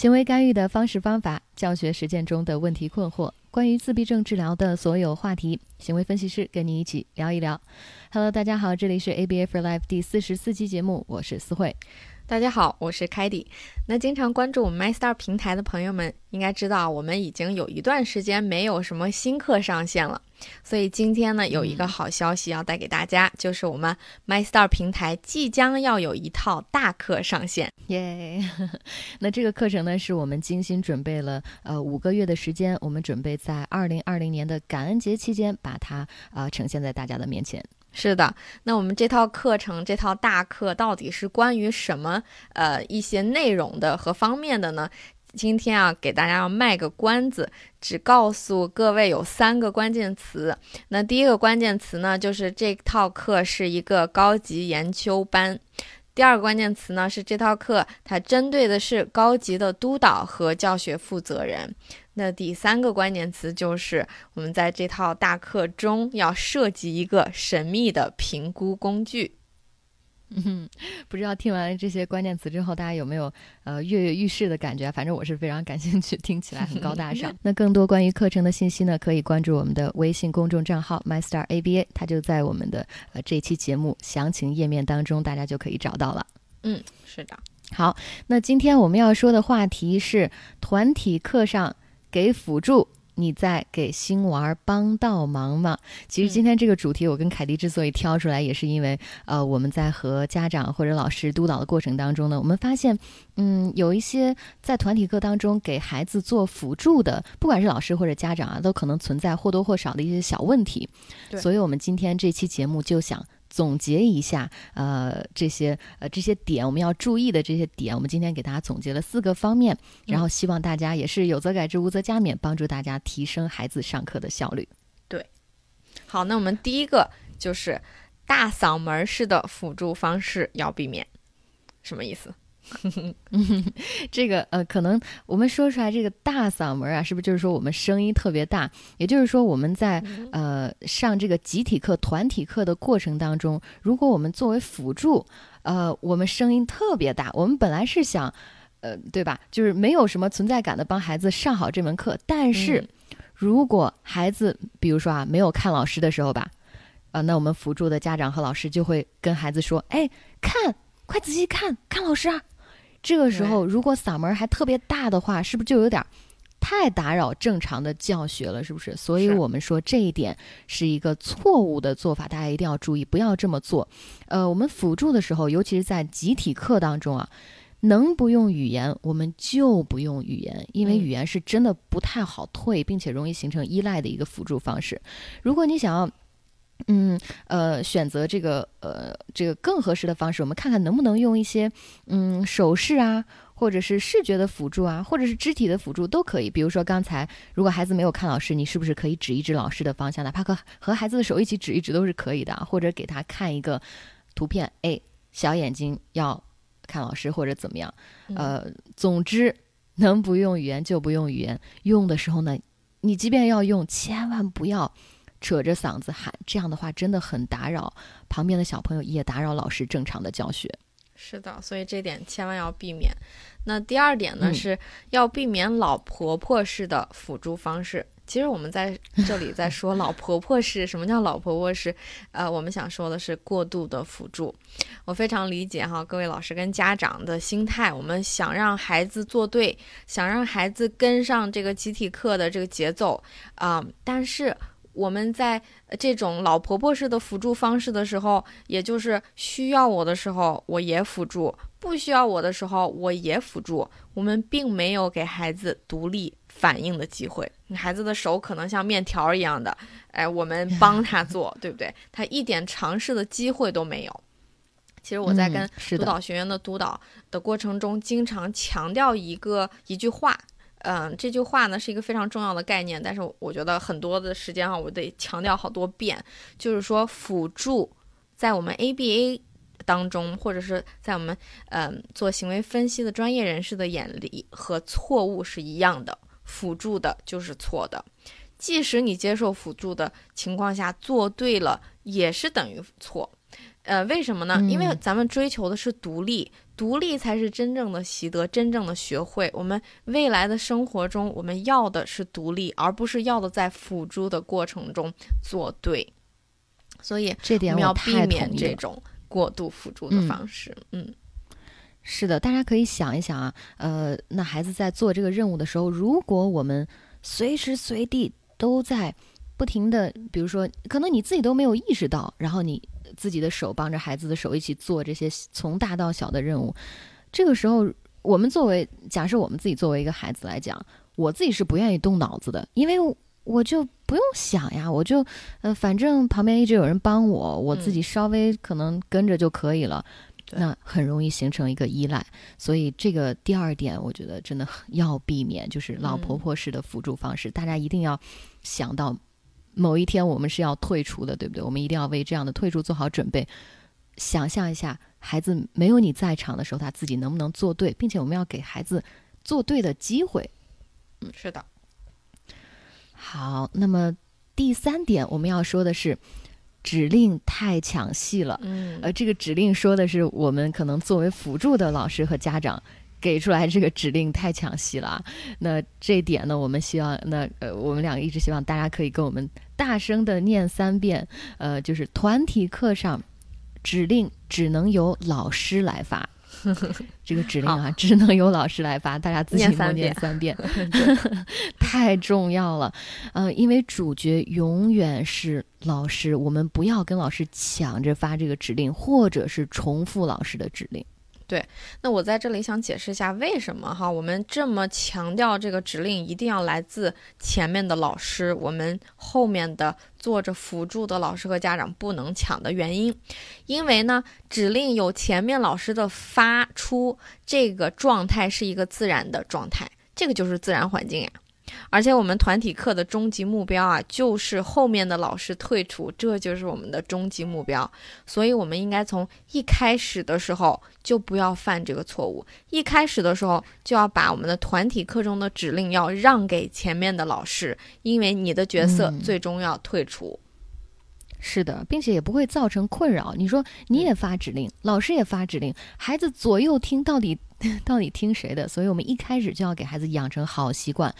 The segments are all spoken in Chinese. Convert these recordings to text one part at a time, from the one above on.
行为干预的方式方法、教学实践中的问题困惑，关于自闭症治疗的所有话题，行为分析师跟你一起聊一聊。Hello， 大家好，这里是 ABA for Life 第44期节目，我是思慧。大家好，我是凯迪。那经常关注我们 MyStar 平台的朋友们应该知道，我们已经有一段时间没有什么新课上线了，所以今天呢有一个好消息要带给大家，就是我们 MyStar 平台即将要有一套大课上线，耶那这个课程呢是我们精心准备了5个月的时间，我们准备在2020年的感恩节期间把它呈现在大家的面前。是的，那我们这套课程，这套大课到底是关于什么一些内容的和方面的呢？今天啊，给大家要卖个关子，只告诉各位有3个关键词。那第一个关键词呢，就是这套课是一个高级研修班。第二个关键词呢，是这套课它针对的是高级的督导和教学负责人。那第3个关键词就是我们在这套大课中要设计一个神秘的评估工具。不知道听完这些关键词之后大家有没有跃跃欲试的感觉，反正我是非常感兴趣，听起来很高大上那更多关于课程的信息呢，可以关注我们的微信公众账号 MyStar ABA， 它就在我们的这期节目详情页面当中，大家就可以找到了。是的。好，那今天我们要说的话题是团体课上给辅助，你在给新娃帮到忙吗？其实今天这个主题我跟凯迪之所以挑出来，也是因为我们在和家长或者老师督导的过程当中呢，我们发现有一些在团体课当中给孩子做辅助的，不管是老师或者家长啊，都可能存在或多或少的一些小问题。所以我们今天这期节目就想总结一下这些点，我们要注意的这些点，我们今天给大家总结了4个方面，然后希望大家也是有则改之无则加勉，帮助大家提升孩子上课的效率。对，好，那我们第一个就是大嗓门式的辅助方式要避免。什么意思？这个可能我们说出来这个大嗓门啊，是不是就是说我们声音特别大？也就是说我们在上这个集体课、团体课的过程当中，如果我们作为辅助，我们声音特别大，我们本来是想对吧？就是没有什么存在感的帮孩子上好这门课，但是如果孩子比如说啊没有看老师的时候吧，那我们辅助的家长和老师就会跟孩子说：“哎，看，快仔细看看老师啊。”这个时候如果嗓门还特别大的话，是不是就有点太打扰正常的教学了，是不是？所以我们说这一点是一个错误的做法，大家一定要注意，不要这么做。我们辅助的时候，尤其是在集体课当中啊，能不用语言我们就不用语言，因为语言是真的不太好退，并且容易形成依赖的一个辅助方式。如果你想要选择这个更合适的方式，我们看看能不能用一些手势啊，或者是视觉的辅助啊，或者是肢体的辅助都可以。比如说刚才如果孩子没有看老师，你是不是可以指一指老师的方向，哪怕和孩子的手一起指一指都是可以的，或者给他看一个图片，哎，小眼睛要看老师或者怎么样。总之能不用语言就不用语言。用的时候呢，你即便要用，千万不要扯着嗓子喊，这样的话真的很打扰旁边的小朋友，也打扰老师正常的教学。是的，所以这点千万要避免。那第二点呢，是要避免老婆婆式的辅助方式。其实我们在这里在说老婆婆式什么叫老婆婆式？我们想说的是过度的辅助。我非常理解哈，各位老师跟家长的心态，我们想让孩子做对，想让孩子跟上这个集体课的这个节奏啊，但是我们在这种老婆婆式的辅助方式的时候，也就是需要我的时候我也辅助，不需要我的时候我也辅助，我们并没有给孩子独立反应的机会。孩子的手可能像面条一样的，哎，我们帮他做，对不对？他一点尝试的机会都没有。其实我在跟督导学员的督导的过程中，经常强调一句话。这句话呢是一个非常重要的概念，但是我觉得很多的时间我得强调好多遍，就是说辅助在我们 ABA 当中，或者是在我们做行为分析的专业人士的眼里，和错误是一样的，辅助的就是错的。即使你接受辅助的情况下做对了，也是等于错。为什么呢？因为咱们追求的是独立，独立才是真正的习得，真正的学会。我们未来的生活中，我们要的是独立，而不是要的在辅助的过程中做对。所以我们要避免这种过度辅助的方式。嗯，是的，大家可以想一想啊，那孩子在做这个任务的时候，如果我们随时随地都在不停的，比如说可能你自己都没有意识到，然后你自己的手帮着孩子的手一起做这些从大到小的任务，这个时候我们作为，假设我们自己作为一个孩子来讲，我自己是不愿意动脑子的，因为我就不用想呀，我就反正旁边一直有人帮我，我自己稍微可能跟着就可以了，那很容易形成一个依赖。所以这个第二点我觉得真的要避免，就是老婆婆式的辅助方式，大家一定要想到某一天我们是要退出的，对不对？我们一定要为这样的退出做好准备。想象一下孩子没有你在场的时候，他自己能不能做对，并且我们要给孩子做对的机会。嗯，是的。好，那么第三点我们要说的是指令太抢戏了。这个指令说的是我们可能作为辅助的老师和家长给出来这个指令太抢戏了啊。那这点呢，我们希望我们两个一直希望大家可以跟我们大声的念3遍，就是团体课上指令只能由老师来发。这个指令啊，只能由老师来发，大家自己默念3遍太重要了。因为主角永远是老师，我们不要跟老师抢着发这个指令，或者是重复老师的指令。对，那我在这里想解释一下为什么哈，我们这么强调这个指令一定要来自前面的老师，我们后面的做着辅助的老师和家长不能抢的原因。因为呢，指令有前面老师的发出，这个状态是一个自然的状态，这个就是自然环境呀。而且我们团体课的终极目标啊，就是后面的老师退出，这就是我们的终极目标。所以我们应该从一开始的时候就不要犯这个错误，一开始的时候就要把我们的团体课中的指令要让给前面的老师，因为你的角色最终要退出。是的，并且也不会造成困扰。你说你也发指令，老师也发指令，孩子左右听，到底听谁的？所以我们一开始就要给孩子养成好习惯，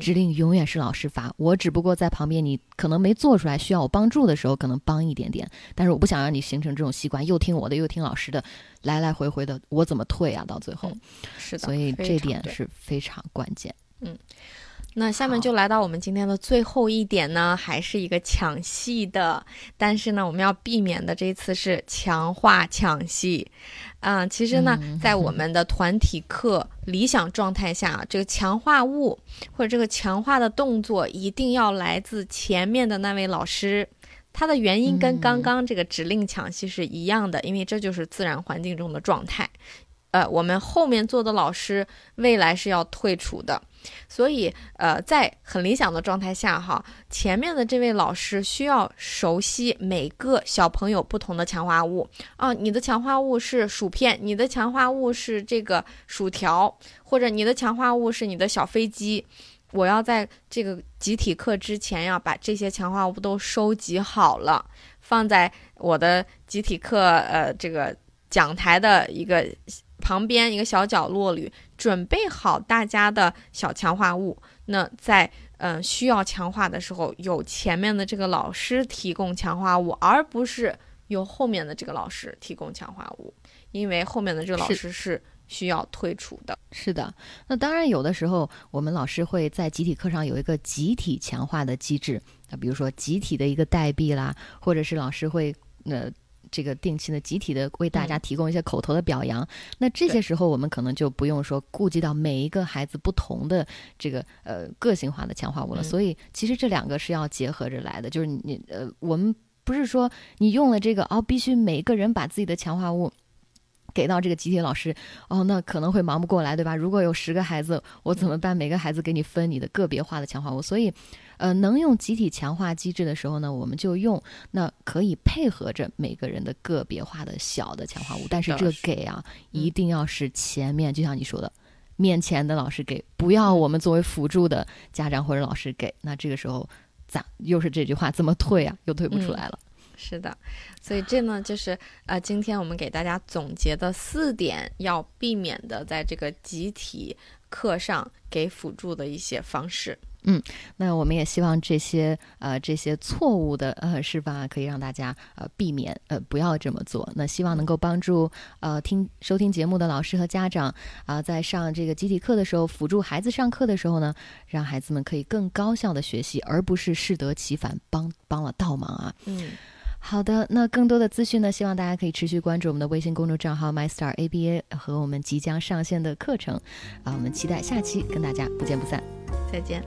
指令永远是老师发，我只不过在旁边，你可能没做出来需要我帮助的时候可能帮一点点，但是我不想让你形成这种习惯，又听我的又听老师的，来来回回的，我怎么退啊？到最后，是的，所以这点是非常关键。嗯，那下面就来到我们今天的最后一点呢，还是一个抢戏的，但是呢我们要避免的这次是强化抢戏。其实呢，在我们的团体课理想状态下啊，这个强化物或者这个强化的动作一定要来自前面的那位老师。它的原因跟刚刚这个指令抢戏是一样的，因为这就是自然环境中的状态。我们后面做的老师未来是要退出的，所以在很理想的状态下哈，前面的这位老师需要熟悉每个小朋友不同的强化物啊，你的强化物是薯片，你的强化物是这个薯条，或者你的强化物是你的小飞机。我要在这个集体课之前要把这些强化物都收集好了，放在我的集体课这个讲台的一个旁边一个小角落里，准备好大家的小强化物。那在需要强化的时候，有前面的这个老师提供强化物，而不是由后面的这个老师提供强化物，因为后面的这个老师是需要退出的。是的，那当然有的时候我们老师会在集体课上有一个集体强化的机制，比如说集体的一个代币啦，或者是老师会这个定期的集体的为大家提供一些口头的表扬，那这些时候我们可能就不用说顾及到每一个孩子不同的这个个性化的强化物了。所以其实这两个是要结合着来的，就是你我们不是说你用了这个必须每个人把自己的强化物给到这个集体老师，那可能会忙不过来，对吧？如果有10个孩子，我怎么办？每个孩子给你分你的个别化的强化物。所以能用集体强化机制的时候呢，我们就用，那可以配合着每个人的个别化的小的强化物，但是这给一定要是前面，就像你说的，面前的老师给，不要我们作为辅助的家长或者老师给。那这个时候又是这句话，怎么退啊？又退不出来了。是的，所以这呢就是今天我们给大家总结的4点要避免的在这个集体课上给辅助的一些方式。那我们也希望这些错误的示范可以让大家避免不要这么做。那希望能够帮助收听节目的老师和家长在上这个集体课的时候，辅助孩子上课的时候呢，让孩子们可以更高效的学习，而不是适得其反，帮了倒忙啊。好的，那更多的资讯呢，希望大家可以持续关注我们的微信公众账号 MyStar ABA 和我们即将上线的课程我们期待下期跟大家不见不散。再见。